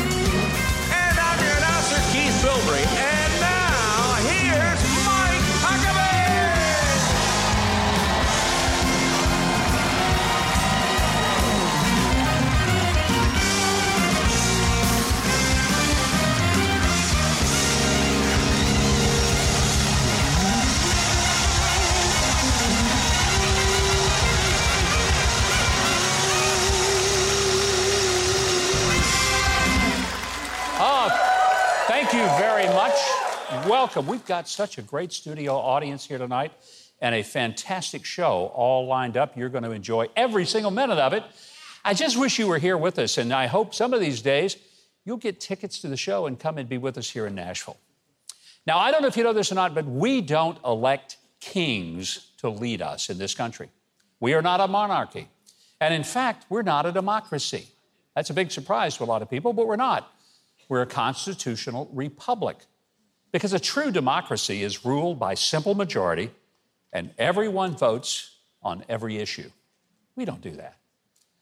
And I'm your announcer, Keith Bilbrey. And now, here's Mike Huckabee. Thank you very much. Welcome. We've got such a great studio audience here tonight and a fantastic show all lined up. You're going to enjoy every single minute of it. I just wish you were here with us, and I hope some of these days you'll get tickets to the show and come and be with us here in Nashville. Now, I don't know if you know this or not, but we don't elect kings to lead us in this country. We are not a monarchy. And in fact, we're not a democracy. That's a big surprise to a lot of people, but we're not. We're a constitutional republic, because a true democracy is ruled by simple majority and everyone votes on every issue. We don't do that.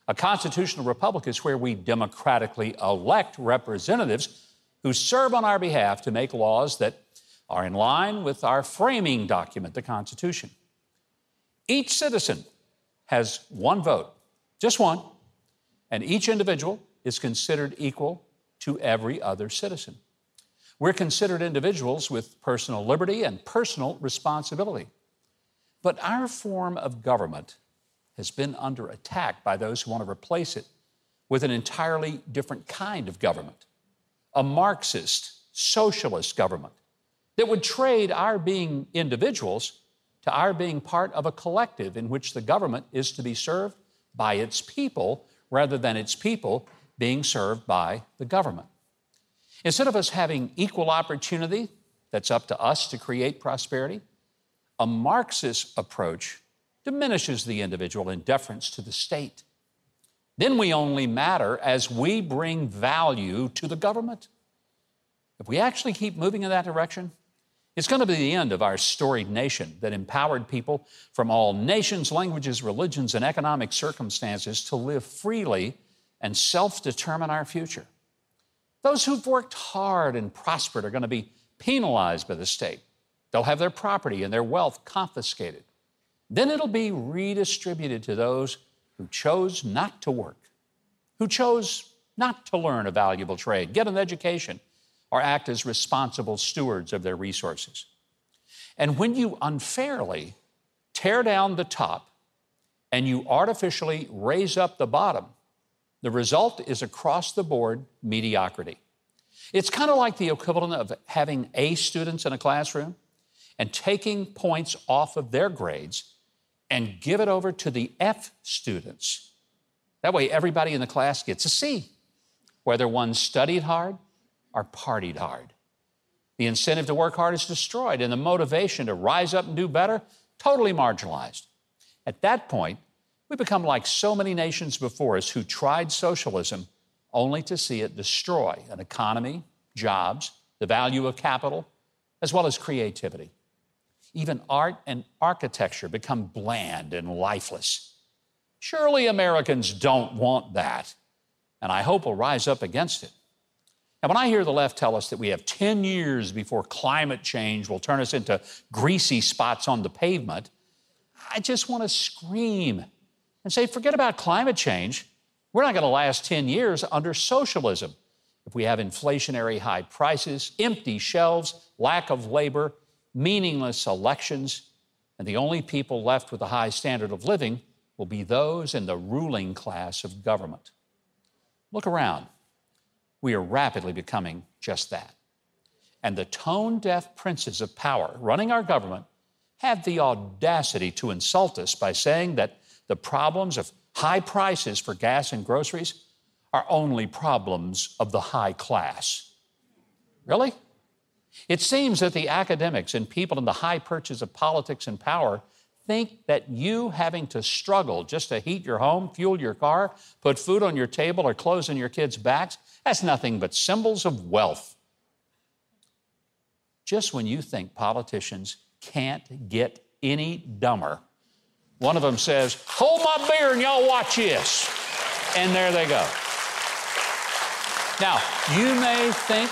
A constitutional republic is where we democratically elect representatives who serve on our behalf to make laws that are in line with our framing document, the Constitution. Each citizen has one vote, just one, and each individual is considered equal to every other citizen. We're considered individuals with personal liberty and personal responsibility. But our form of government has been under attack by those who want to replace it with an entirely different kind of government, a Marxist, socialist government that would trade our being individuals to our being part of a collective in which the government is to be served by its people rather than its people being served by the government. Instead of us having equal opportunity that's up to us to create prosperity, a Marxist approach diminishes the individual in deference to the state. Then we only matter as we bring value to the government. If we actually keep moving in that direction, it's going to be the end of our storied nation that empowered people from all nations, languages, religions, and economic circumstances to live freely and self-determine our future. Those who've worked hard and prospered are going to be penalized by the state. They'll have their property and their wealth confiscated. Then it'll be redistributed to those who chose not to work, who chose not to learn a valuable trade, get an education, or act as responsible stewards of their resources. And when you unfairly tear down the top and you artificially raise up the bottom, the result is across-the-board mediocrity. It's kind of like the equivalent of having A students in a classroom and taking points off of their grades and give it over to the F students. That way, everybody in the class gets a C, whether one studied hard or partied hard. The incentive to work hard is destroyed, and the motivation to rise up and do better, totally marginalized. At that point, we become like so many nations before us who tried socialism only to see it destroy an economy, jobs, the value of capital, as well as creativity. Even art and architecture become bland and lifeless. Surely Americans don't want that, and I hope we'll rise up against it. Now, when I hear the left tell us that we have 10 years before climate change will turn us into greasy spots on the pavement, I just want to scream and say, forget about climate change. We're not going to last 10 years under socialism if we have inflationary high prices, empty shelves, lack of labor, meaningless elections, and the only people left with a high standard of living will be those in the ruling class of government. Look around. We are rapidly becoming just that. And the tone-deaf princes of power running our government have the audacity to insult us by saying that the problems of high prices for gas and groceries are only problems of the high class. Really? It seems that the academics and people in the high perches of politics and power think that you having to struggle just to heat your home, fuel your car, put food on your table, or clothes on your kids' backs, that's nothing but symbols of wealth. Just when you think politicians can't get any dumber, one of them says, "Hold my beer and y'all watch this." And there they go. Now, you may think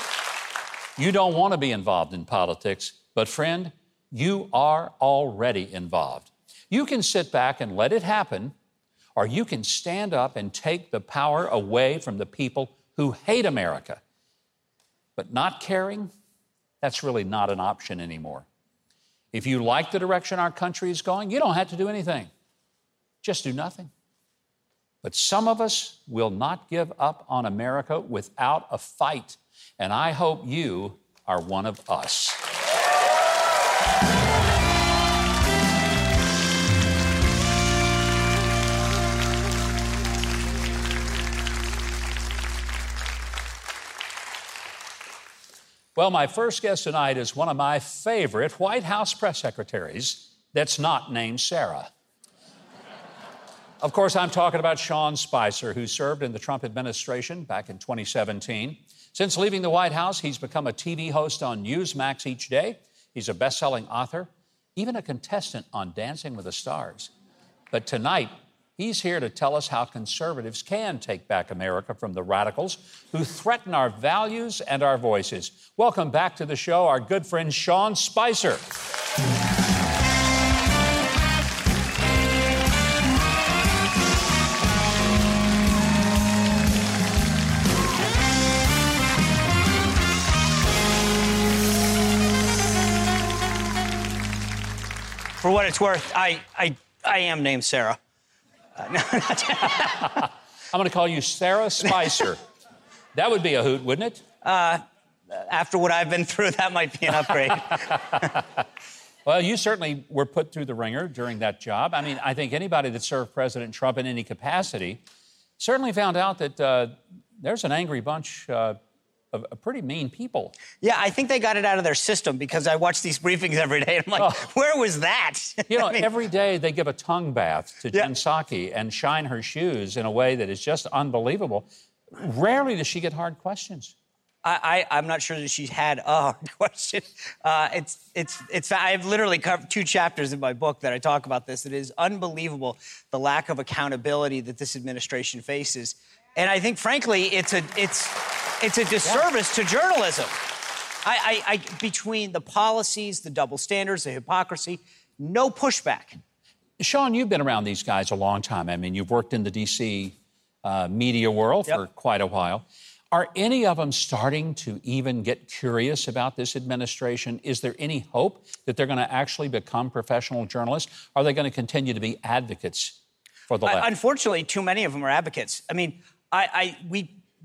you don't want to be involved in politics, but friend, you are already involved. You can sit back and let it happen, or you can stand up and take the power away from the people who hate America. But not caring, that's really not an option anymore. If you like the direction our country is going, you don't have to do anything. Just do nothing. But some of us will not give up on America without a fight, and I hope you are one of us. Well, my first guest tonight is one of my favorite White House press secretaries that's not named Sarah. Of course, I'm talking about Sean Spicer, who served in the Trump administration back in 2017. Since leaving the White House, he's become a TV host on Newsmax each day. He's a best-selling author, even a contestant on Dancing with the Stars. But tonight, he's here to tell us how conservatives can take back America from the radicals who threaten our values and our voices. Welcome back to the show, our good friend Sean Spicer. For what it's worth, I am named Sarah. I'm going to call you Sarah Spicer. That would be a hoot, wouldn't it? After what I've been through, that might be an upgrade. Well, you certainly were put through the ringer during that job. I mean, I think anybody that served President Trump in any capacity certainly found out that there's an angry bunch of pretty mean people. Yeah, I think they got it out of their system because I watch these briefings every day. And I'm like, where was that? You know, every day they give a tongue bath to Jen Psaki and shine her shoes in a way that is just unbelievable. Rarely does she get hard questions. I'm not sure that she's had a hard question. I've literally covered two chapters in my book that I talk about this. It is unbelievable, the lack of accountability that this administration faces. And I think, frankly, it's a disservice to journalism. Between the policies, the double standards, the hypocrisy, no pushback. Sean, you've been around these guys a long time. I mean, you've worked in the D.C. Media world for quite a while. Are any of them starting to even get curious about this administration? Is there any hope that they're going to actually become professional journalists? Are they going to continue to be advocates for the left? Unfortunately, too many of them are advocates. I mean,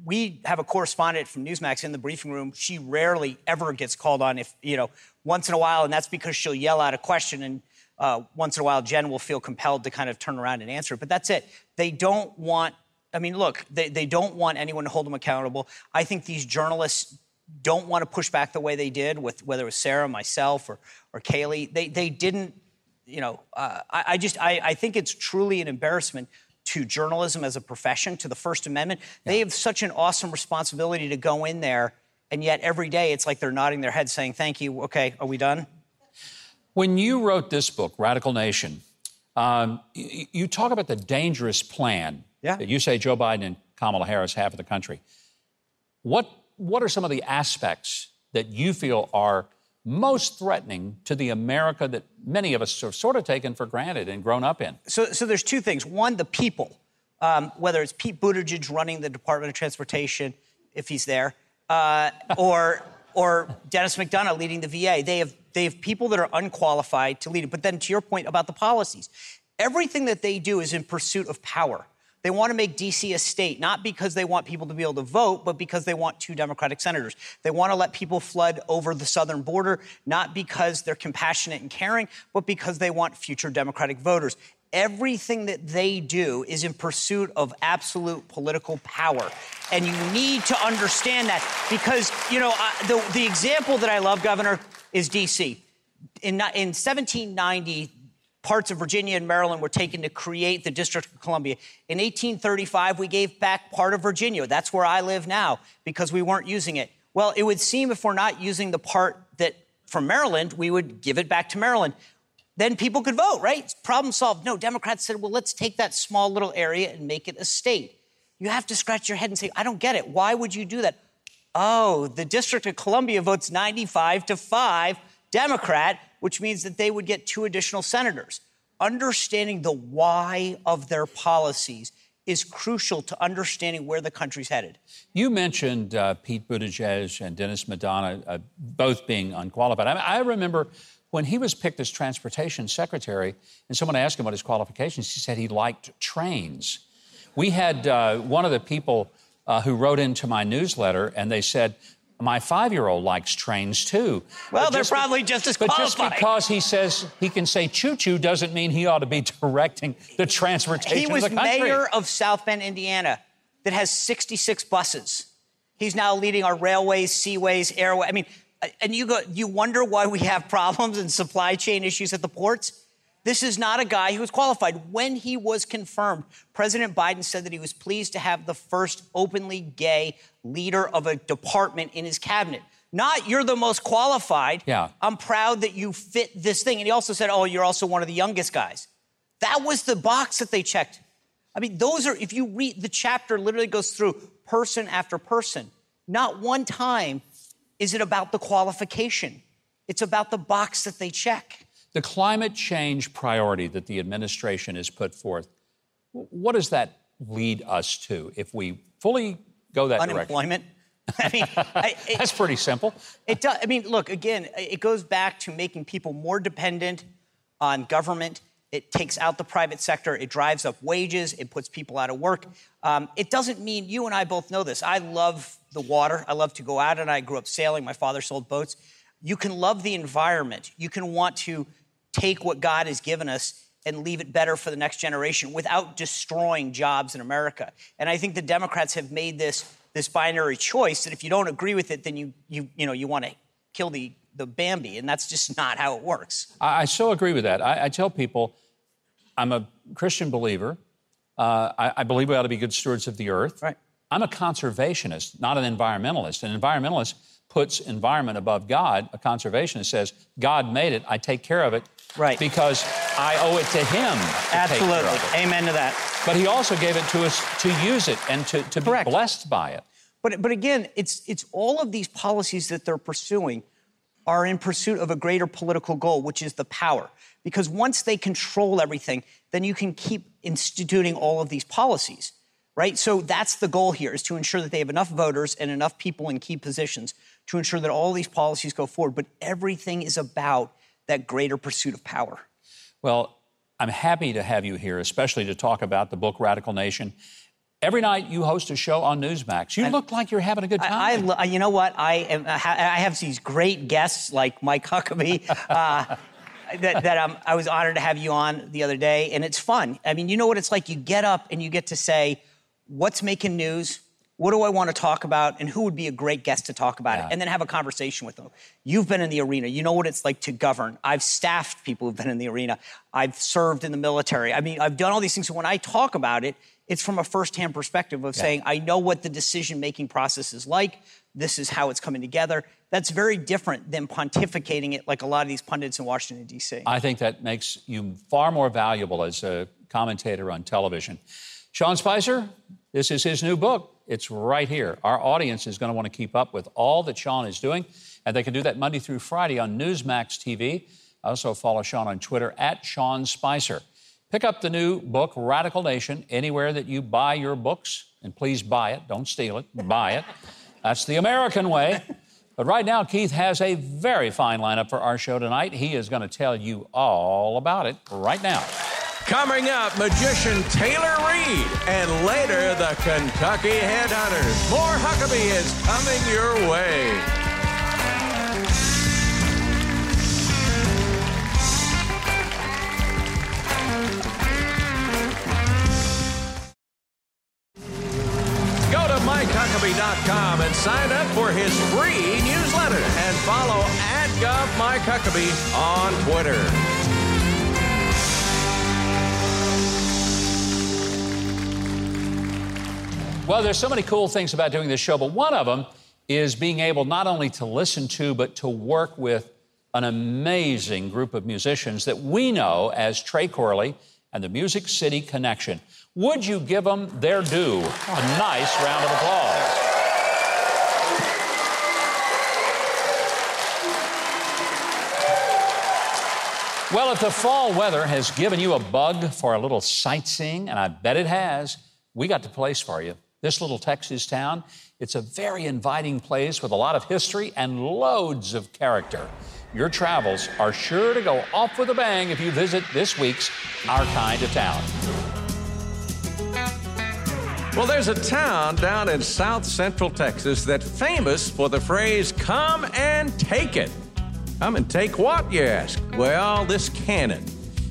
we have a correspondent from Newsmax in the briefing room. She rarely ever gets called on, if, you know, once in a while, and that's because she'll yell out a question, and once in a while, Jen will feel compelled to kind of turn around and answer it. But that's it. They don't want, I mean, look, they don't want anyone to hold them accountable. I think these journalists don't want to push back the way they did, with whether it was Sarah, myself, or Kayleigh. They didn't, you know, I think it's truly an embarrassment to journalism as a profession, to the First Amendment. They have such an awesome responsibility to go in there, and yet every day it's like they're nodding their head saying, thank you, okay, are we done? When you wrote this book, Radical Nation, you talk about the dangerous plan that you say Joe Biden and Kamala Harris have for the country. What are some of the aspects that you feel are most threatening to the America that many of us have sort of taken for granted and grown up in? So there's two things. One, the people, whether it's Pete Buttigieg running the Department of Transportation, if he's there, or or Dennis McDonough leading the VA. They have people that are unqualified to lead it. But then to your point about the policies, everything that they do is in pursuit of power. They want to make D.C. a state, not because they want people to be able to vote, but because they want two Democratic senators. They want to let people flood over the southern border, not because they're compassionate and caring, but because they want future Democratic voters. Everything that they do is in pursuit of absolute political power. And you need to understand that because, you know, the example that I love, Governor, is D.C. In 1790, parts of Virginia and Maryland were taken to create the District of Columbia. In 1835, we gave back part of Virginia. That's where I live now because we weren't using it. Well, it would seem if we're not using the part that from Maryland, we would give it back to Maryland. Then people could vote, right? Problem solved. No, Democrats said, well, let's take that small little area and make it a state. You have to scratch your head and say, I don't get it. Why would you do that? Oh, the District of Columbia votes 95-5 Democrat, which means that they would get two additional senators. Understanding the why of their policies is crucial to understanding where the country's headed. You mentioned Pete Buttigieg and Dennis McDonough both being unqualified. I remember when he was picked as transportation secretary and someone asked him what his qualifications, he said he liked trains. We had one of the people who wrote into my newsletter and they said, my 5-year-old likes trains, too. Well, they're probably just as qualified. But just because he says he can say choo-choo doesn't mean he ought to be directing the transportation of the country. He was mayor of South Bend, Indiana, that has 66 buses. He's now leading our railways, seaways, airways. I mean, and you wonder why we have problems and supply chain issues at the ports? This is not a guy who was qualified. When he was confirmed, President Biden said that he was pleased to have the first openly gay leader of a department in his cabinet. Not, you're the most qualified. Yeah. I'm proud that you fit this thing. And he also said, oh, you're also one of the youngest guys. That was the box that they checked. I mean, those are, if you read, the chapter literally goes through person after person. Not one time is it about the qualification. It's about the box that they check. The climate change priority that the administration has put forth, what does that lead us to if we fully go that Unemployment. Direction? Unemployment. I mean, that's pretty simple. It does. I mean, look, again, it goes back to making people more dependent on government. It takes out the private sector. It drives up wages. It puts people out of work. It doesn't mean, you and I both know this. I love the water. I love to go out, and I grew up sailing. My father sold boats. You can love the environment. You can want to take what God has given us and leave it better for the next generation without destroying jobs in America. And I think the Democrats have made this binary choice that if you don't agree with it, then you want to kill the Bambi, and that's just not how it works. I so agree with that. I tell people I'm a Christian believer. I believe we ought to be good stewards of the earth. Right. I'm a conservationist, not an environmentalist. An environmentalist puts environment above God. A conservationist says, God made it, I take care of it. Right. Because I owe it to him to Absolutely. Take care of it. Amen to that. But he also gave it to us to use it and to be blessed by it. But again, it's all of these policies that they're pursuing are in pursuit of a greater political goal, which is the power. Because once they control everything, then you can keep instituting all of these policies, right? So that's the goal here, is to ensure that they have enough voters and enough people in key positions to ensure that all these policies go forward. But everything is about that greater pursuit of power. Well, I'm happy to have you here, especially to talk about the book Radical Nation. Every night you host a show on Newsmax. You look like you're having a good time. You know what? I have these great guests like Mike Huckabee I was honored to have you on the other day, and it's fun. I mean, you know what it's like? You get up and you get to say, what's making news? What do I want to talk about, and who would be a great guest to talk about it? And then have a conversation with them. You've been in the arena. You know what it's like to govern. I've staffed people who've been in the arena. I've served in the military. I mean, I've done all these things. So when I talk about it, it's from a firsthand perspective of saying, I know what the decision-making process is like. This is how it's coming together. That's very different than pontificating it like a lot of these pundits in Washington, D.C. I think that makes you far more valuable as a commentator on television. Sean Spicer, this is his new book. It's right here. Our audience is going to want to keep up with all that Sean is doing, and they can do that Monday through Friday on Newsmax TV. I also follow Sean on Twitter, @SeanSpicer. Pick up the new book, Radical Nation, anywhere that you buy your books, and please buy it. Don't steal it. Buy it. That's the American way. But right now, Keith has a very fine lineup for our show tonight. He is going to tell you all about it right now. Coming up, magician Taylor Reed, and later, the Kentucky Headhunters. More Huckabee is coming your way. Go to MikeHuckabee.com and sign up for his free newsletter and follow @GovMikeHuckabee on Twitter. Well, there's so many cool things about doing this show, but one of them is being able not only to listen to, but to work with an amazing group of musicians that we know as Trey Corley and the Music City Connection. Would you give them their due? A nice round of applause. Well, if the fall weather has given you a bug for a little sightseeing, and I bet it has, we got the place for you. This little Texas town, it's a very inviting place with a lot of history and loads of character. Your travels are sure to go off with a bang if you visit this week's Our Kind of Town. Well, there's a town down in South Central Texas that's famous for the phrase, come and take it. Come and take what, you ask? Well, this cannon.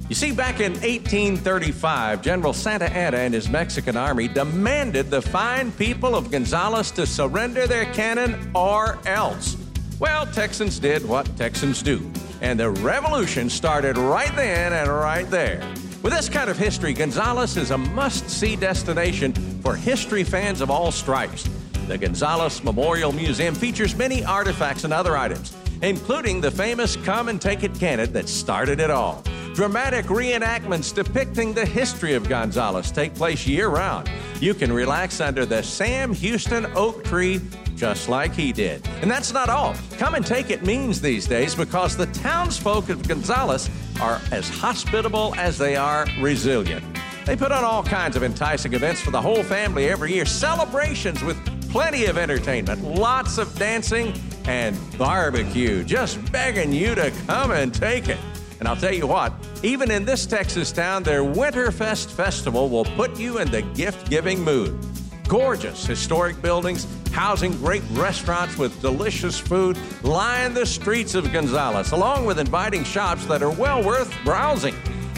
You see, back in 1835, General Santa Anna and his Mexican army demanded the fine people of Gonzales to surrender their cannon or else. Well, Texans did what Texans do, and the revolution started right then and right there. With this kind of history, Gonzales is a must-see destination for history fans of all stripes. The Gonzales Memorial Museum features many artifacts and other items, including the famous Come and Take It cannon that started it all. Dramatic reenactments depicting the history of Gonzales take place year-round. You can relax under the Sam Houston oak tree just like he did. And that's not all. Come and Take It means these days because the townsfolk of Gonzales are as hospitable as they are resilient. They put on all kinds of enticing events for the whole family every year, celebrations with plenty of entertainment, lots of dancing, and barbecue, just begging you to come and take it. And I'll tell you what, even in this Texas town, their Winterfest Festival will put you in the gift-giving mood. Gorgeous historic buildings, housing great restaurants with delicious food, line the streets of Gonzales, along with inviting shops that are well worth browsing.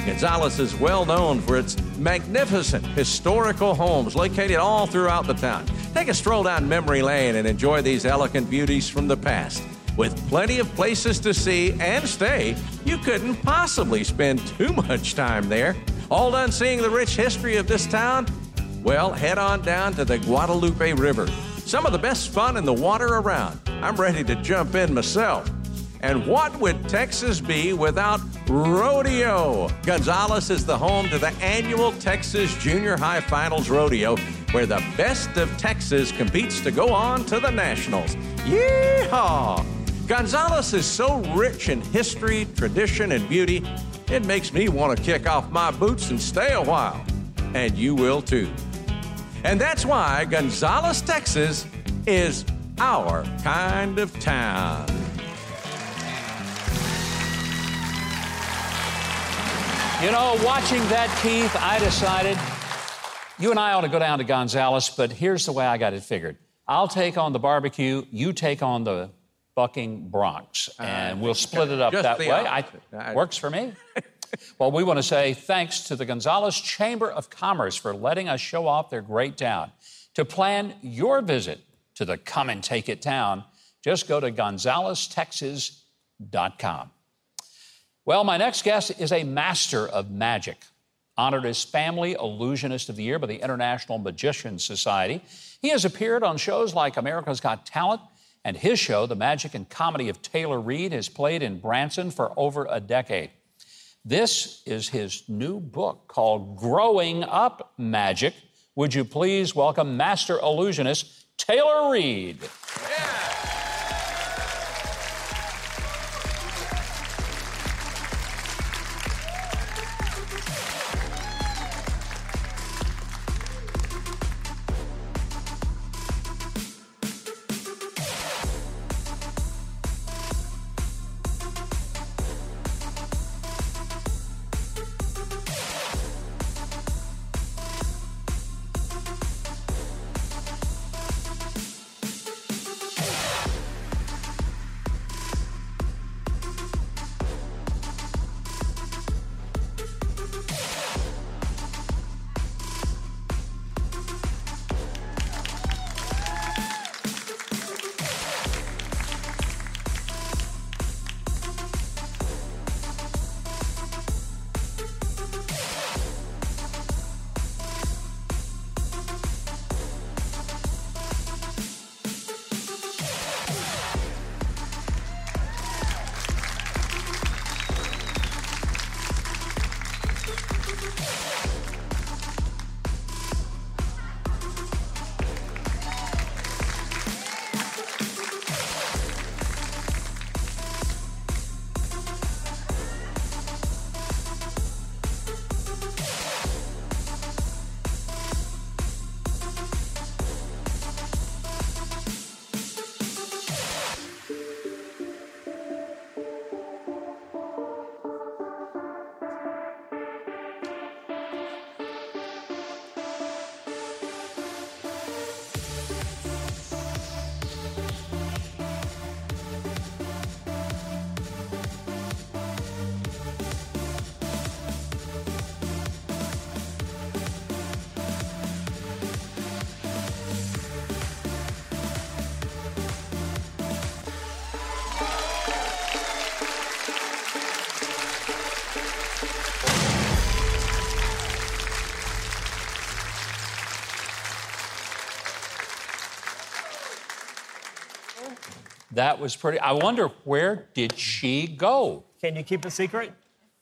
Gonzales is well known for its magnificent historical homes located all throughout the town. Take a stroll down memory lane and enjoy these elegant beauties from the past. With plenty of places to see and stay, you couldn't possibly spend too much time there. All done seeing the rich history of this town? Well, head on down to the Guadalupe River. Some of the best fun in the water around. I'm ready to jump in myself. And what would Texas be without rodeo? Gonzales is the home to the annual Texas Junior High Finals Rodeo, where the best of Texas competes to go on to the Nationals. Yeehaw! Gonzales is so rich in history, tradition, and beauty, it makes me want to kick off my boots and stay a while. And you will too. And that's why Gonzales, Texas is our kind of town. You know, watching that, Keith, I decided you and I ought to go down to Gonzales, but here's the way I got it figured. I'll take on the barbecue, you take on the bucking Bronx, and we'll split it up that way. Works for me. Well, we want to say thanks to the Gonzales Chamber of Commerce for letting us show off their great town. To plan your visit to the Come and Take It town, just go to GonzalesTexas.com. Well, my next guest is a master of magic, honored as Family Illusionist of the Year by the International Magician Society. He has appeared on shows like America's Got Talent, and his show, The Magic and Comedy of Taylor Reed, has played in Branson for over a decade. This is his new book called Growing Up Magic. Would you please welcome master illusionist Taylor Reed. Yeah. That was pretty. I wonder, where did she go? Can you keep a secret?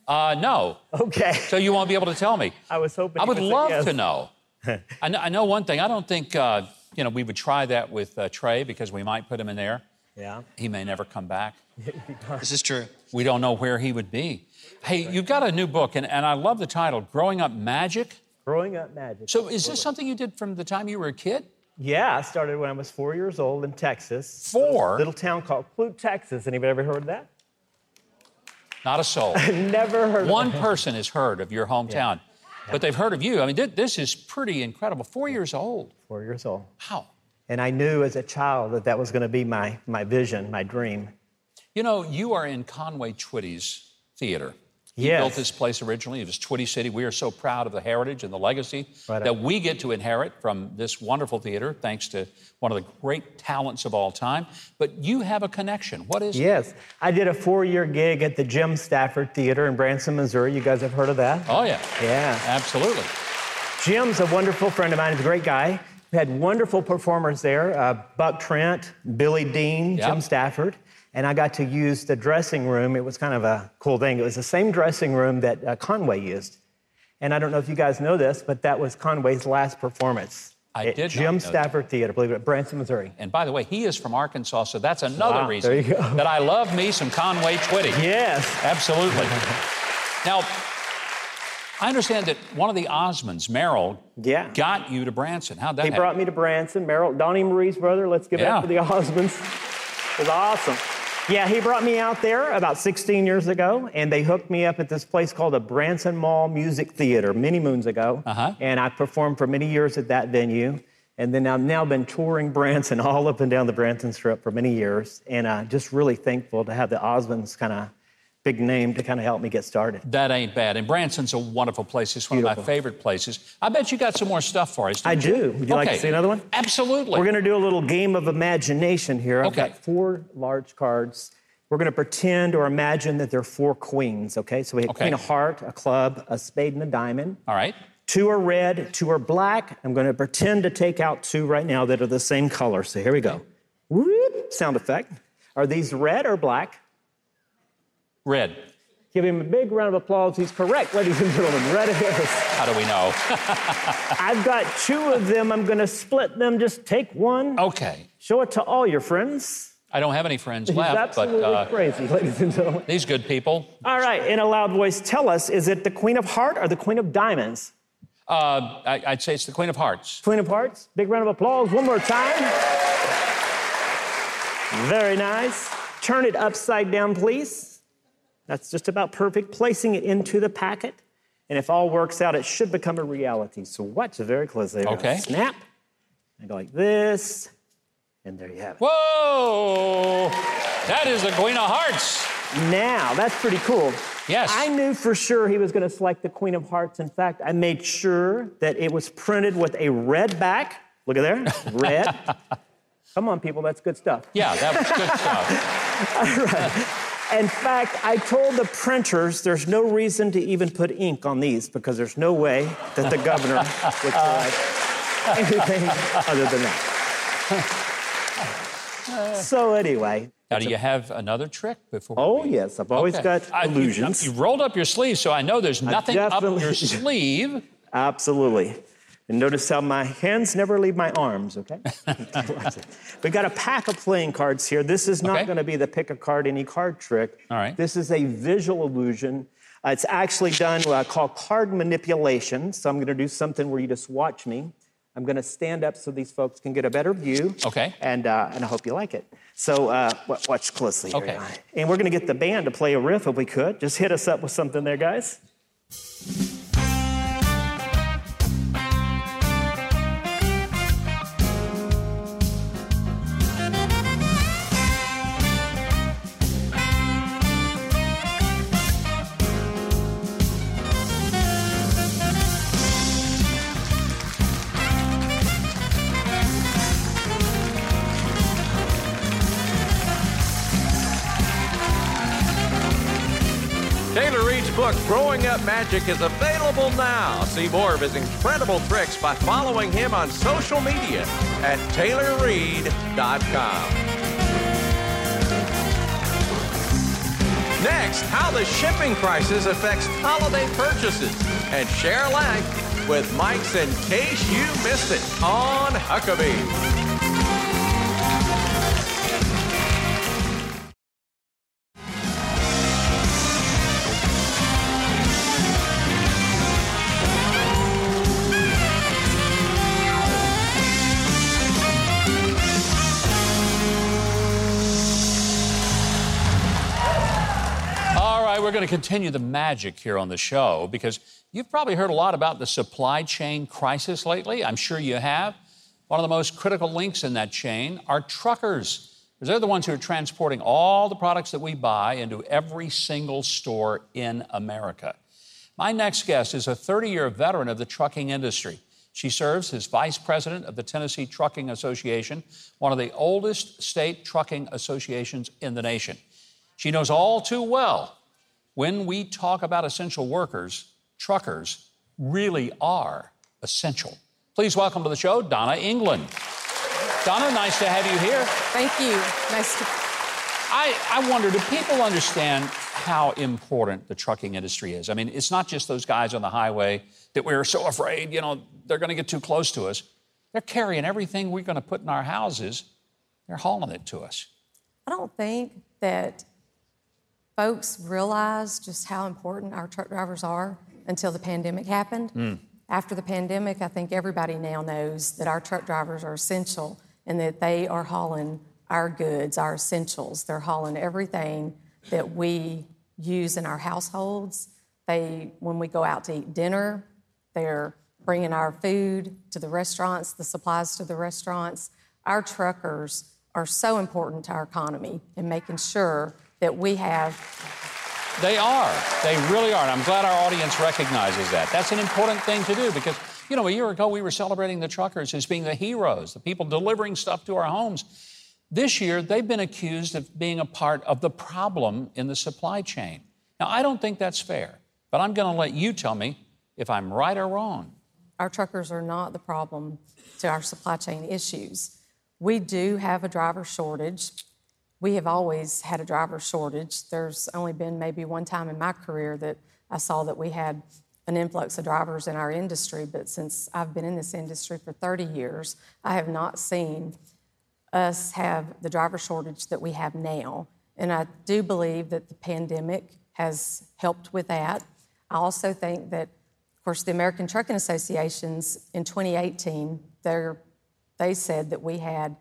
No. Okay. So you won't be able to tell me. I was hoping. I would love to know. I know one thing. I don't think you know, we would try that with Trey, because we might put him in there. Yeah. He may never come back. This is true. We don't know where he would be. Hey, you've got a new book, and I love the title, Growing Up Magic. Growing Up Magic. So is this something you did from the time you were a kid? Yeah, I started when I was 4 years old in Texas. Four? A little town called Clute, Texas. Anybody ever heard of that? Not a soul. Never heard of that. One person has heard of your hometown. Yeah. But they've heard of you. I mean, this is pretty incredible. 4 years old. 4 years old. Wow. And I knew as a child that that was going to be my vision, my dream. You know, you are in Conway Twitty's theater. He built this place originally. It was Twitty City. We are so proud of the heritage and the legacy that we get to inherit from this wonderful theater, thanks to one of the great talents of all time. But you have a connection. What is it? Yes. I did a four-year gig at the Jim Stafford Theater in Branson, Missouri. You guys have heard of that? Oh, yeah. Yeah. Absolutely. Jim's a wonderful friend of mine. He's a great guy. We had wonderful performers there, Buck Trent, Billy Dean, Jim Stafford. And I got to use the dressing room. It was kind of a cool thing. It was the same dressing room that Conway used. And I don't know if you guys know this, but that was Conway's last performance. I did not know Jim Stafford Theater, believe it, Branson, Missouri. And by the way, he is from Arkansas, so that's another reason that I love me some Conway Twitty. Yes. Absolutely. Now, I understand that one of the Osmonds, Merrill, got you to Branson. How'd that happen? He brought me to Branson. Merrill, Donnie Marie's brother. Let's give it up for the Osmonds. It was awesome. Yeah, he brought me out there about 16 years ago, and they hooked me up at this place called the Branson Mall Music Theater many moons ago. And I performed for many years at that venue. And then I've now been touring Branson, all up and down the Branson Strip for many years. And I'm just really thankful to have the Osmonds kind of big name to kind of help me get started. That ain't bad. And Branson's a wonderful place. It's one of my favorite places. I bet you got some more stuff for us. I do. Would you like to see another one? Absolutely. We're going to do a little game of imagination here. I've got four large cards. We're going to pretend or imagine that they're four queens, okay? So we have queen of heart, a club, a spade, and a diamond. All right. Two are red, two are black. I'm going to pretend to take out two right now that are the same color. So here we go. Whoop, sound effect. Are these red or black? Red. Give him a big round of applause. He's correct, ladies and gentlemen. Red it is. How do we know? I've got two of them. I'm going to split them. Just take one. Okay. Show it to all your friends. I don't have any friends left. Absolutely crazy, ladies and gentlemen. These good people. All right. In a loud voice, tell us, is it the Queen of Heart or the Queen of Diamonds? I'd say it's the Queen of Hearts. Queen of Hearts. Big round of applause. One more time. Very nice. Turn it upside down, please. That's just about perfect, placing it into the packet. And if all works out, it should become a reality. So watch it very closely. Okay. Snap. And go like this. And there you have it. Whoa! That is the Queen of Hearts. Now, that's pretty cool. Yes. I knew for sure he was going to select the Queen of Hearts. In fact, I made sure that it was printed with a red back. Look at there. Red. Come on, people. That's good stuff. Yeah, that was good stuff. All right. In fact, I told the printers there's no reason to even put ink on these because there's no way that the governor would try anything other than that. So anyway. Now, do you have another trick before? Oh, yes. I've always got illusions. You rolled up your sleeve, so I know there's nothing up your sleeve. Absolutely. And notice how my hands never leave my arms, okay? We've got a pack of playing cards here. This is not going to be the pick a card, any card trick. All right. This is a visual illusion. It's actually done what I call card manipulation. So I'm going to do something where you just watch me. I'm going to stand up so these folks can get a better view. Okay. And I hope you like it. So watch closely here. Okay. And we're going to get the band to play a riff if we could. Just hit us up with something there, guys. Taylor Reed's book, Growing Up Magic, is available now. See more of his incredible tricks by following him on social media at TaylorReed.com. Next, how the shipping crisis affects holiday purchases. And share alike with Mike's in case you missed it on Huckabee. We're going to continue the magic here on the show because you've probably heard a lot about the supply chain crisis lately. I'm sure you have. One of the most critical links in that chain are truckers, because they're the ones who are transporting all the products that we buy into every single store in America. My next guest is a 30-year veteran of the trucking industry. She serves as vice president of the Tennessee Trucking Association, one of the oldest state trucking associations in the nation. She knows all too well when we talk about essential workers, truckers really are essential. Please welcome to the show, Donna England. Donna, nice to have you here. Thank you. Nice to... I wonder, do people understand how important the trucking industry is? I mean, it's not just those guys on the highway that we're so afraid, you know, they're going to get too close to us. They're carrying everything we're going to put in our houses. They're hauling it to us. I don't think that folks realize just how important our truck drivers are until the pandemic happened. After the pandemic, I think everybody now knows that our truck drivers are essential and that they are hauling our goods, our essentials. They're hauling everything that we use in our households. They, when we go out to eat dinner, they're bringing our food to the restaurants, the supplies to the restaurants. Our truckers are so important to our economy and making sure that we have. They are. They really are. And I'm glad our audience recognizes that. That's an important thing to do because, you know, a year ago we were celebrating the truckers as being the heroes, the people delivering stuff to our homes. This year, they've been accused of being a part of the problem in the supply chain. Now, I don't think that's fair, but I'm going to let you tell me if I'm right or wrong. Our truckers are not the problem to our supply chain issues. We do have a driver shortage. We have always had a driver shortage. There's only been maybe one time in my career that I saw that we had an influx of drivers in our industry, but since I've been in this industry for 30 years, I have not seen us have the driver shortage that we have now. And I do believe that the pandemic has helped with that. I also think that, of course, the American Trucking Associations in 2018, they said that we had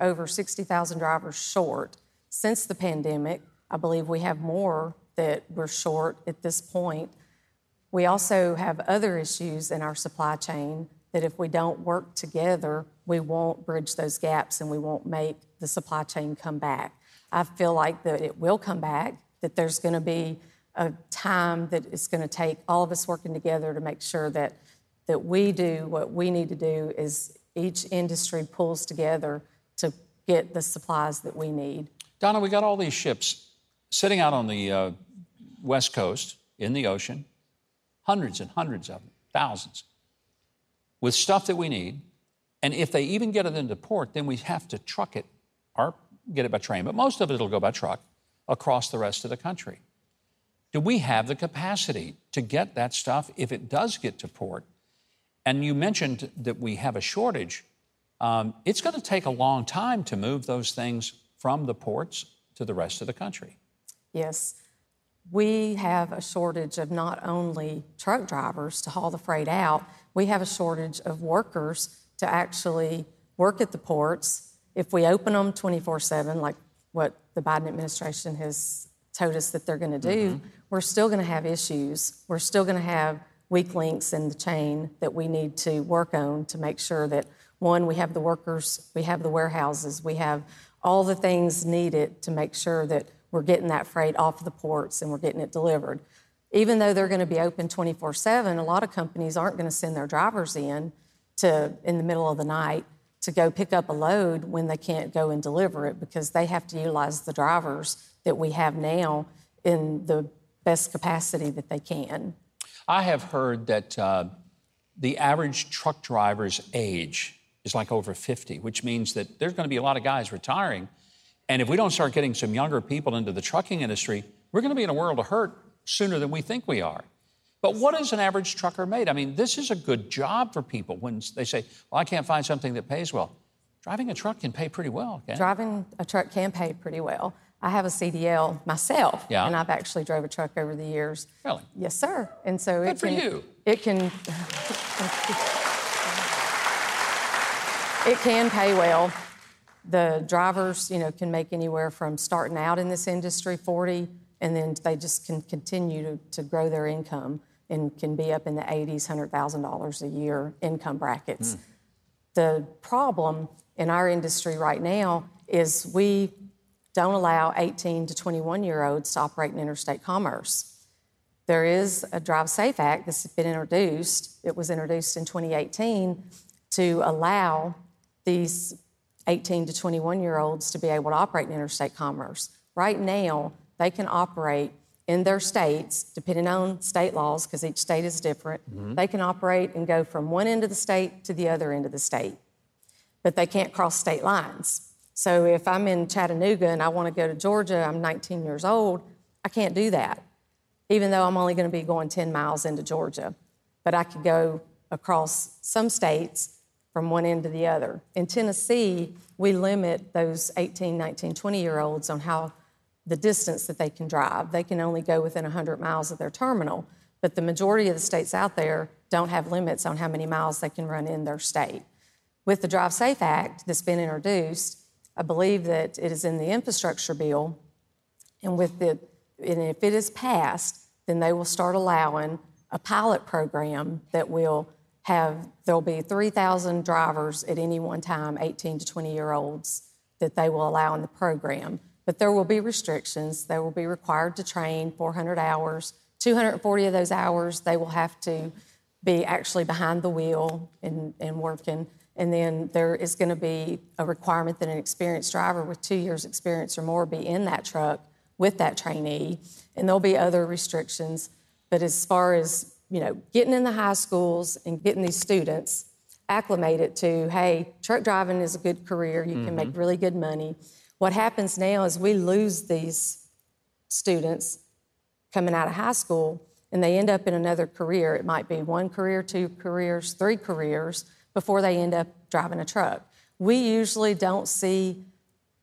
over 60,000 drivers short. Since the pandemic, I believe we have more that we're short at this point. We also have other issues in our supply chain that if we don't work together, we won't bridge those gaps and we won't make the supply chain come back. I feel like that it will come back, that there's going to be a time that it's going to take all of us working together to make sure that we do what we need to do is each industry pulls together to get the supplies that we need. Donna, we got all these ships sitting out on the West Coast in the ocean, hundreds and hundreds of them, thousands, with stuff that we need. And if they even get it into port, then we have to truck it or get it by train. But most of it will go by truck across the rest of the country. Do we have the capacity to get that stuff if it does get to port? And you mentioned that we have a shortage. It's going to take a long time to move those things from the ports to the rest of the country. Yes. We have a shortage of not only truck drivers to haul the freight out, we have a shortage of workers to actually work at the ports. If we open them 24/7, like what the Biden administration has told us that they're going to do, we're still going to have issues. We're still going to have weak links in the chain that we need to work on to make sure that, one, we have the workers, we have the warehouses, we have all the things needed to make sure that we're getting that freight off the ports and we're getting it delivered. Even though they're going to be open 24/7, a lot of companies aren't going to send their drivers in the middle of the night to go pick up a load when they can't go and deliver it because they have to utilize the drivers that we have now in the best capacity that they can. I have heard that the average truck driver's age is like over 50, which means that there's going to be a lot of guys retiring And if we don't start getting some younger people into the trucking industry, we're going to be in a world of hurt sooner than we think we are. But what is an average trucker made? I mean, this is a good job for people when they say, well, I can't find something that pays well. Driving a truck can pay pretty well. Driving a truck can pay pretty well. I have a CDL myself, and I've actually drove a truck over the years. Really? Yes, sir. And so good for you. It can, it can pay well. The drivers, you know, can make anywhere from starting out in this industry, 40, and then they just can continue to grow their income and can be up in the 80s, $100,000 a year income brackets. Mm. The problem in our industry right now is we don't allow 18 to 21-year-olds to operate in interstate commerce. There is a Drive Safe Act that's been introduced. It was introduced in 2018 to allow these 18 to 21-year-olds to be able to operate in interstate commerce. Right now, they can operate in their states, depending on state laws, because each state is different. Mm-hmm. They can operate and go from one end of the state to the other end of the state, but they can't cross state lines. So if I'm in Chattanooga and I want to go to Georgia, I'm 19 years old, I can't do that, even though I'm only going to be going 10 miles into Georgia. But I could go across some states from one end to the other. In Tennessee, we limit those 18, 19, 20-year-olds on how the distance that they can drive. They can only go within 100 miles of their terminal, but the majority of the states out there don't have limits on how many miles they can run in their state. With the Drive Safe Act that's been introduced, I believe that it is in the infrastructure bill, and with the, and if it is passed, then they will start allowing a pilot program that will have, there'll be 3,000 drivers at any one time, 18 to 20-year-olds, that they will allow in the program. But there will be restrictions. They will be required to train 400 hours. 240 of those hours, they will have to be actually behind the wheel and working. And then there is going to be a requirement that an experienced driver with 2 years experience or more be in that truck with that trainee. And there'll be other restrictions. But as far as, you know, getting in the high schools and getting these students acclimated to, hey, truck driving is a good career. You can make really good money. What happens now is we lose these students coming out of high school, and they end up in another career. It might be one career, two careers, three careers before they end up driving a truck. We usually don't see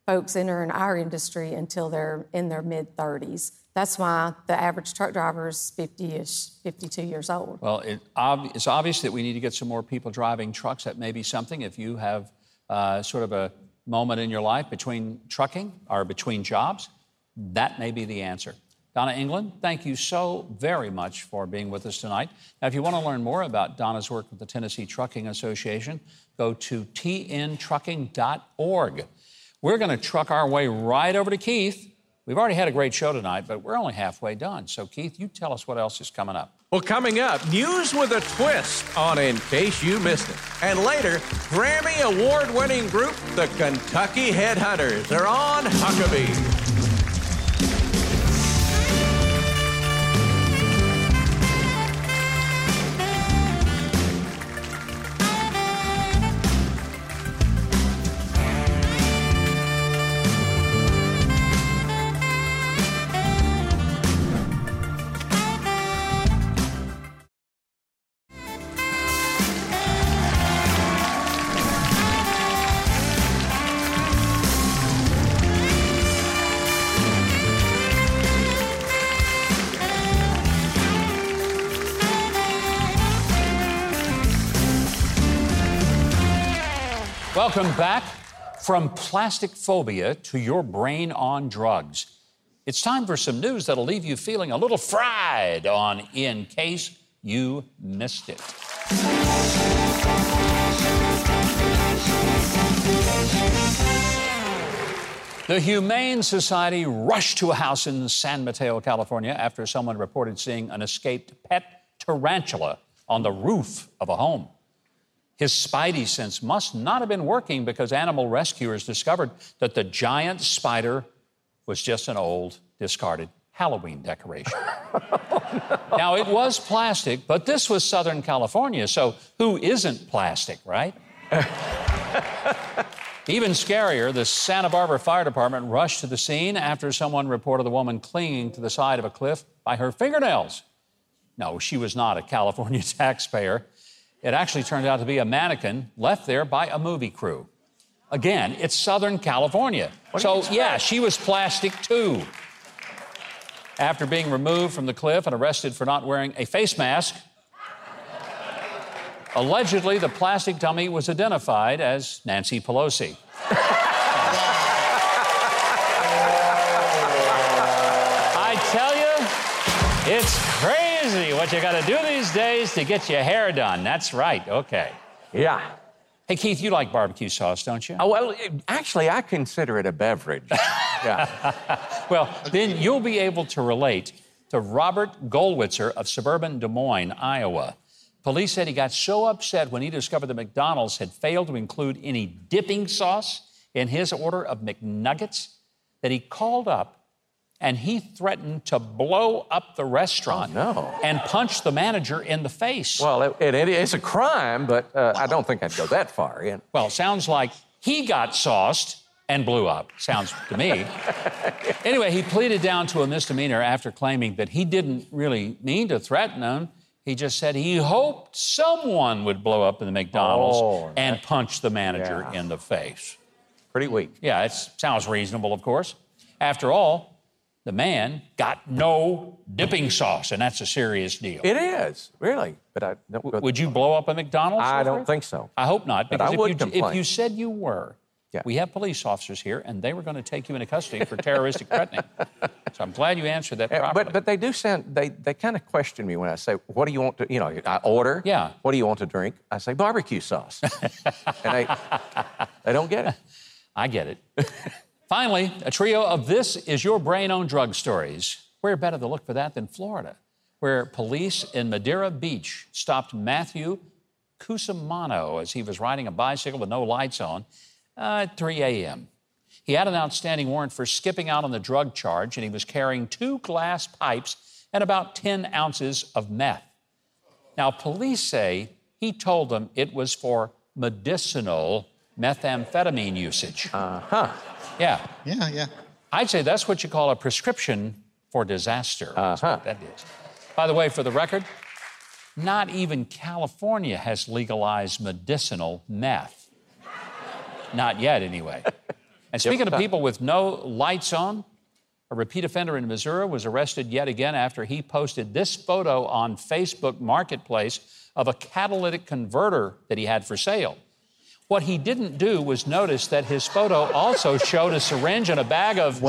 folks entering our industry until they're in their mid-30s. That's why the average truck driver is 50-ish, 52 years old. Well, it's obvious that we need to get some more people driving trucks. That may be something if you have sort of a moment in your life between trucking or between jobs, that may be the answer. Donna England, thank you so very much for being with us tonight. Now, if you want to learn more about Donna's work with the Tennessee Trucking Association, go to tntrucking.org. We're going to truck our way right over to Keith. We've already had a great show tonight, but we're only halfway done. So, Keith, you tell us what else is coming up. Well, coming up, news with a twist on In Case You Missed It. And later, Grammy Award-winning group, the Kentucky Headhunters, are on Huckabee. Welcome back. From plastic phobia to your brain on drugs. It's time for some news that'll leave you feeling a little fried on In Case You Missed It. The Humane Society rushed to a house in San Mateo, California, after someone reported seeing an escaped pet tarantula on the roof of a home. His spidey sense must not have been working because animal rescuers discovered that the giant spider was just an old, discarded Halloween decoration. Oh, no. Now, it was plastic, but this was Southern California, so who isn't plastic, right? Even scarier, the Santa Barbara Fire Department rushed to the scene after someone reported the woman clinging to the side of a cliff by her fingernails. No, she was not a California taxpayer. It actually turned out to be a mannequin left there by a movie crew. Again, it's Southern California. So, yeah, she was plastic, too. After being removed from the cliff and arrested for not wearing a face mask, allegedly the plastic dummy was identified as Nancy Pelosi. I tell you, it's crazy what you got to do these days to get your hair done. That's right. Okay. Yeah. Hey, Keith, you like barbecue sauce, don't you? Oh, well, actually, I consider it a beverage. Yeah. Well, then you'll be able to relate to Robert Goldwitzer of suburban Des Moines, Iowa. Police said he got so upset when he discovered that McDonald's had failed to include any dipping sauce in his order of McNuggets that he called up and he threatened to blow up the restaurant and punch the manager in the face. Well, it's a crime, but I don't think I'd go that far. Yeah. Well, sounds like he got sauced and blew up, sounds to me. Anyway, he pleaded down to a misdemeanor after claiming that he didn't really mean to threaten him. He just said he hoped someone would blow up in the McDonald's and punch the manager in the face. Pretty weak. Yeah, it sounds reasonable, of course. After all, the man got no dipping sauce, and that's a serious deal. It is, really. But I don't would you blow up a McDonald's? I don't think so. I hope not, because if you said you were, we have police officers here, and they were going to take you into custody for terroristic threatening. So I'm glad you answered that properly. But they do sound, they kind of question me when I say, what do you want to, you know, I order. Yeah. What do you want to drink? I say, barbecue sauce. And they don't get it. I get it. Finally, a trio of This Is Your Brain on Drug Stories. Where better to look for that than Florida, where police in Madeira Beach stopped Matthew Cusimano as he was riding a bicycle with no lights on. At 3 a.m. He had an outstanding warrant for skipping out on the drug charge, and he was carrying 2 glass pipes and about 10 ounces of meth. Now, police say he told them it was for medicinal methamphetamine usage. Uh-huh. Yeah. Yeah, yeah. I'd say that's what you call a prescription for disaster. Uh-huh. That is. By the way, for the record, not even California has legalized medicinal meth. Not yet, anyway. And speaking of people with no lights on, a repeat offender in Missouri was arrested yet again after he posted this photo on Facebook Marketplace of a catalytic converter that he had for sale. What he didn't do was notice that his photo also showed a syringe and a bag of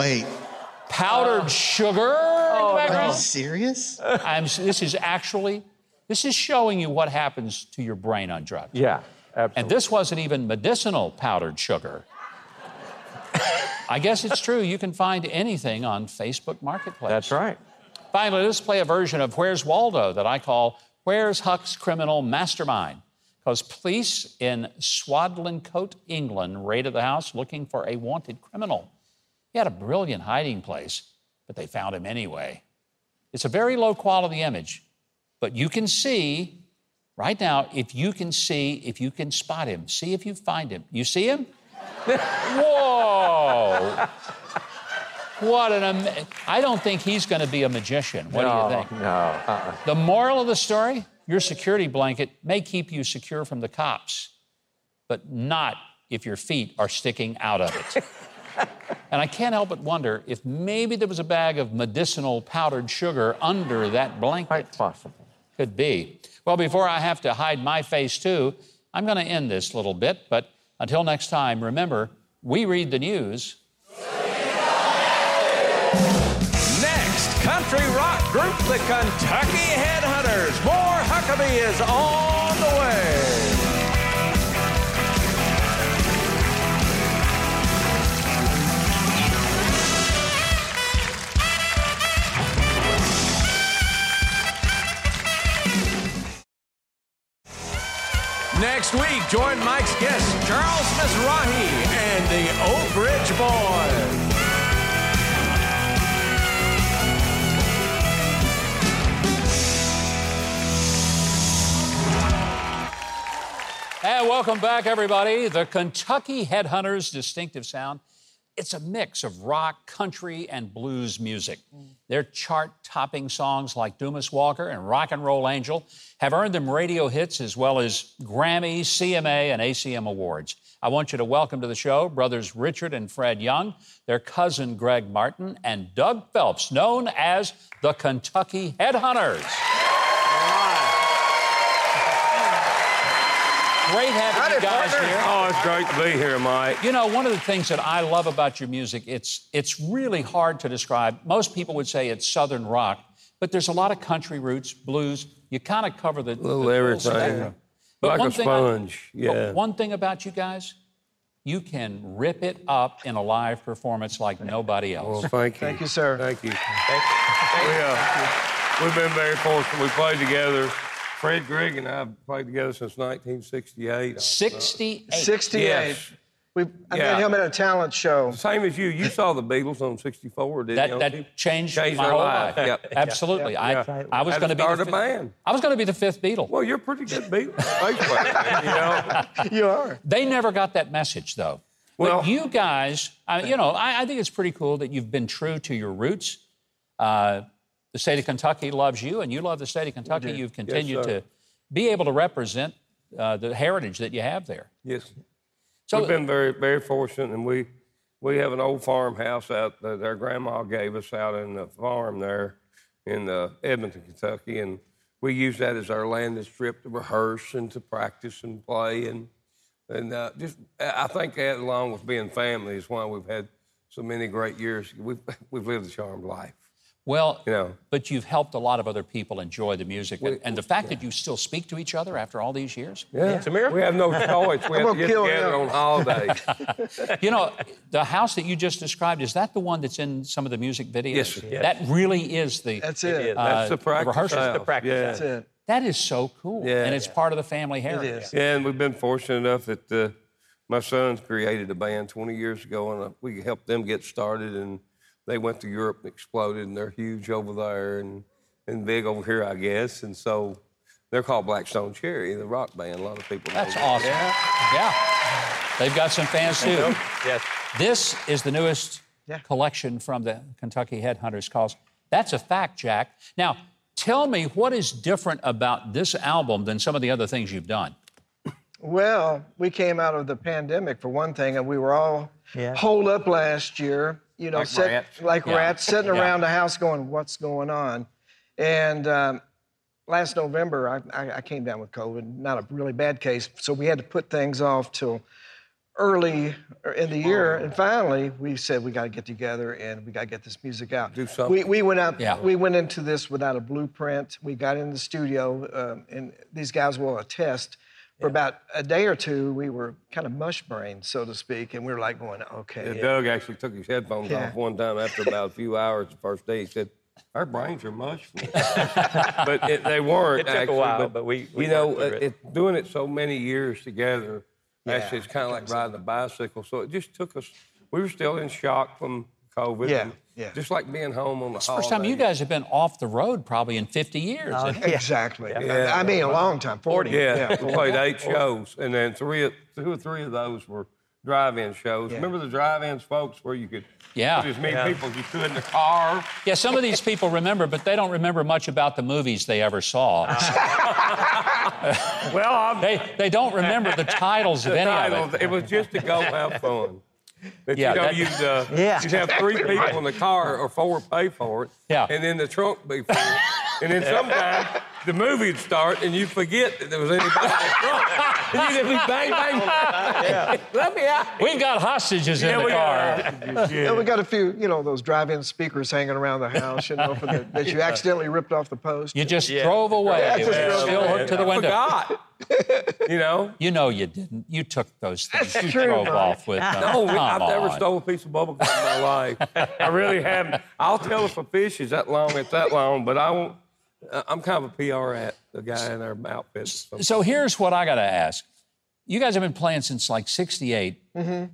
powdered sugar. Oh, are you serious? This is showing you what happens to your brain on drugs. Yeah. Absolutely. And this wasn't even medicinal powdered sugar. I guess it's true. You can find anything on Facebook Marketplace. That's right. Finally, let's play a version of Where's Waldo that I call Where's Huck's Criminal Mastermind? Because police in Swadlincote, England, raided the house looking for a wanted criminal. He had a brilliant hiding place, but they found him anyway. It's a very low-quality image, but you can see... Right now, if you can spot him, see if you find him. You see him? Whoa! What I don't think he's going to be a magician. What do you think? No. The moral of the story, your security blanket may keep you secure from the cops, but not if your feet are sticking out of it. And I can't help but wonder if maybe there was a bag of medicinal powdered sugar under that blanket. Quite possible. Could be. Well, before I have to hide my face, too, I'm going to end this little bit. But until next time, remember, we read the news. Next, country rock group, the Kentucky Headhunters. More Huckabee is on the way. Next week, join Mike's guests, Charles Mizrahi and the Oak Ridge Boys. And welcome back, everybody. The Kentucky Headhunters' distinctive sound, it's a mix of rock, country, and blues music. Their chart-topping songs like Dumas Walker and Rock and Roll Angel have earned them radio hits as well as Grammy, CMA, and ACM awards. I want you to welcome to the show brothers Richard and Fred Young, their cousin Greg Martin, and Doug Phelps, known as the Kentucky Headhunters. Great having you guys here. Oh, it's great to be here, Mike. You know, one of the things that I love about your music, it's really hard to describe. Most people would say it's Southern rock, but there's a lot of country roots, blues. You kind of cover the little everything. But like a sponge, yeah. But one thing about you guys, you can rip it up in a live performance like nobody else. Well, thank you. Thank you, sir. Thank you. Thank you. We've been very fortunate. We played together. Fred, Greg, and I have played together since 1968. 68? 68. Yes. I met him at a talent show. Same as you. You saw the Beatles on 64, didn't you? That changed my whole life. Yep. Absolutely. Yep. I was going to start a band. I was going to be the fifth Beatle. Well, you're a pretty good Beatle. You are. They never got that message, though. Well, but you guys, I think it's pretty cool that you've been true to your roots. The state of Kentucky loves you, and you love the state of Kentucky. You've continued to be able to represent the heritage that you have there. Yes. So we've been very, very fortunate, and we have an old farmhouse out that our grandma gave us out in the farm there in Edmonton, Kentucky, and we use that as our landing strip to rehearse and to practice and play. And just I think that, along with being family, is why we've had so many great years. We've lived a charmed life. Well, but you've helped a lot of other people enjoy the music. And the fact that you still speak to each other after all these years? Yeah. It's a miracle. We have no choice. We have to get together on holidays. The house that you just described, is that the one that's in some of the music videos? Yes. That really is the... That's it. That's the practice. The rehearsal. That's the practice. Yeah. That's it. That is so cool. Yeah. And it's part of the family heritage. It is. Yeah, and we've been fortunate enough that my sons created a band 20 years ago, and we helped them get started, and they went to Europe and exploded, and they're huge over there and big over here, I guess. And so they're called Blackstone Cherry, the rock band. A lot of people know that. That's awesome. Yeah. They've got some fans, too. Yes. This is the newest collection from the Kentucky Headhunters calls. That's a fact, Jack. Now, tell me, what is different about this album than some of the other things you've done? Well, we came out of the pandemic, for one thing, and we were all holed up last year. Like rats sitting around the house going, what's going on? And last November, I came down with COVID, not a really bad case, so we had to put things off till early in the year. And finally, we said, we got to get together and we got to get this music out. Do something. We went into this without a blueprint. We got in the studio, and these guys will attest. For about a day or two, we were kind of mush-brained, so to speak, and we were like going, okay. Yeah, Doug actually took his headphones off one time after about a few hours the first day. He said, our brains are mush. But they weren't, actually. It took a while, but we doing it so many years together, actually, it's kind of like riding a bicycle. So it just took us. We were still in shock from COVID. Yeah. Yeah. Just like being home on the holidays. First time you guys have been off the road probably in 50 years. Exactly. Yeah. I mean, a long time, 40. Yeah. We played 8 shows, and then two or three of those were drive-in shows. Yeah. Remember the drive-ins, folks, where you could put as many people as you could in the car? Yeah, some of these people remember, but they don't remember much about the movies they ever saw. They don't remember the titles of any of it. It was just to go have fun. You'd have 3 people in the car or 4 pay for it, and then the trunk be full. And then sometimes the movie would start and you forget that there was anybody in the trunk. And you'd be bang, bang, bang. Let me out. We've got hostages in the car. And we got a few, those drive-in speakers hanging around the house, that you accidentally ripped off the post. You just drove away. Hooked to the window. I forgot. You didn't. You took those things. That's true. Drove off with them. No, I've never stole a piece of bubblegum in my life. I really haven't. I'll tell if a fish is that long, it's that long, but I won't. I'm kind of a PR the guy in our outfit. So here's what I got to ask. You guys have been playing since like 68. Mm-hmm.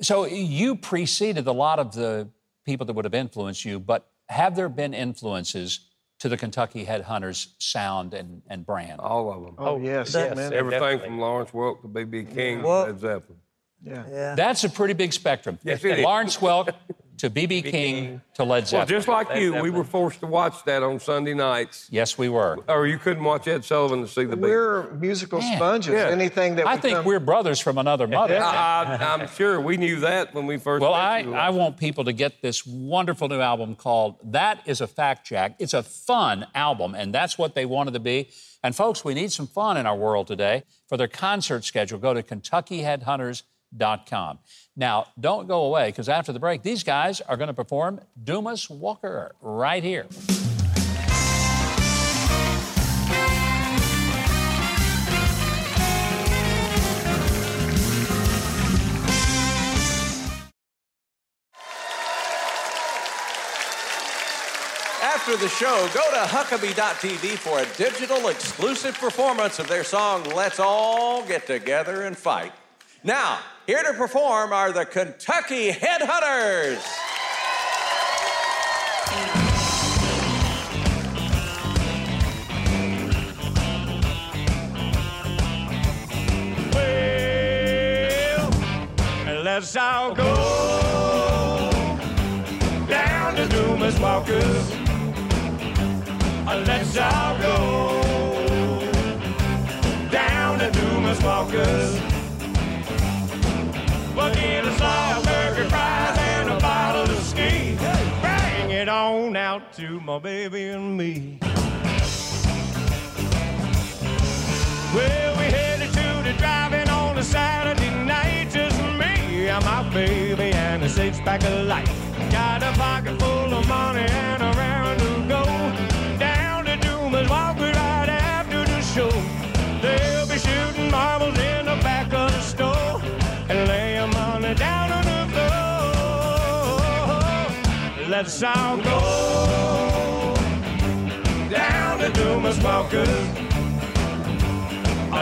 So you preceded a lot of the people that would have influenced you, but have there been influences to the Kentucky Headhunters sound and brand. All of them. Oh, yes man. Everything definitely. From Lawrence Welk to B.B. King to Led Zeppelin. Yeah. That's a pretty big spectrum. Yes, it is. Lawrence Welk to B.B. King to Led Zeppelin. Well, just like Led you, Zeppelin. We were forced to watch that on Sunday nights. Yes, we were. Or you couldn't watch Ed Sullivan to see the Beatles. We're musical sponges. Yeah. Anything that I think we're brothers from another mother. I'm sure we knew that when we first. Well, I want people to get this wonderful new album called "That Is a Fact, Jack." It's a fun album, and that's what they wanted to be. And folks, we need some fun in our world today. For their concert schedule, go to KentuckyHeadhunters.com. Now, don't go away, because after the break, these guys are going to perform Dumas Walker right here. After the show, go to Huckabee.tv for a digital exclusive performance of their song, Let's All Get Together and Fight. Now, here to perform are the Kentucky Headhunters. Well, let's all go down to Dumas Walker. Let's all go down to Dumas Walker. We'll get a Slawburger fries and a bottle of ski. Bring it on out to my baby and me. Well, we headed to the driving on a Saturday night. Just me and my baby and a six-pack of light. Got a pocket full of money and a round to go. Down to Dumas Walker right after the show. They'll be shooting marbles in the back of the store. And lay 'em on the down on the floor. Let's all go down to Dumas Walker.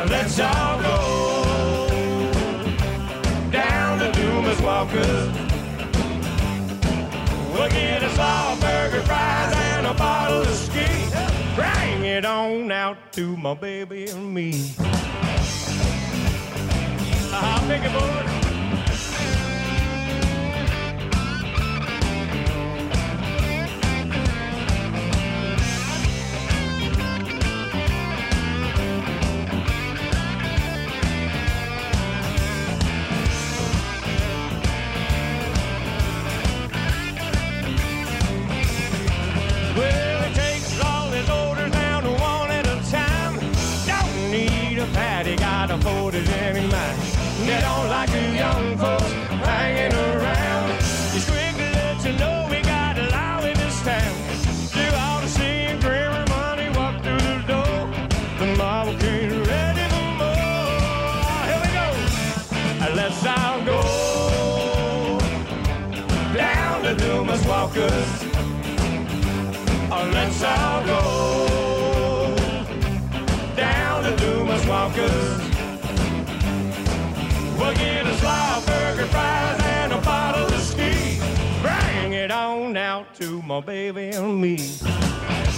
Let's all go down to Dumas Walker. We'll get a Slawburger fries and a bottle of ski. Bring it on out to my baby and me. I'll pick a board. Well, it takes all his orders down to one at a time. Don't need a patty, got a 40 jam in mind. They don't like the young folks hanging around. It's quick to let you know we got a loud in this town. You ought to see him grim and money walk through the door. The mob can't ready no more. Here we go. Let's all go down to Dumas Walker. Let's all go down to Dumas Walker. We'll get a Slawburger fries and a bottle of ski. Bring it on out to my baby and me.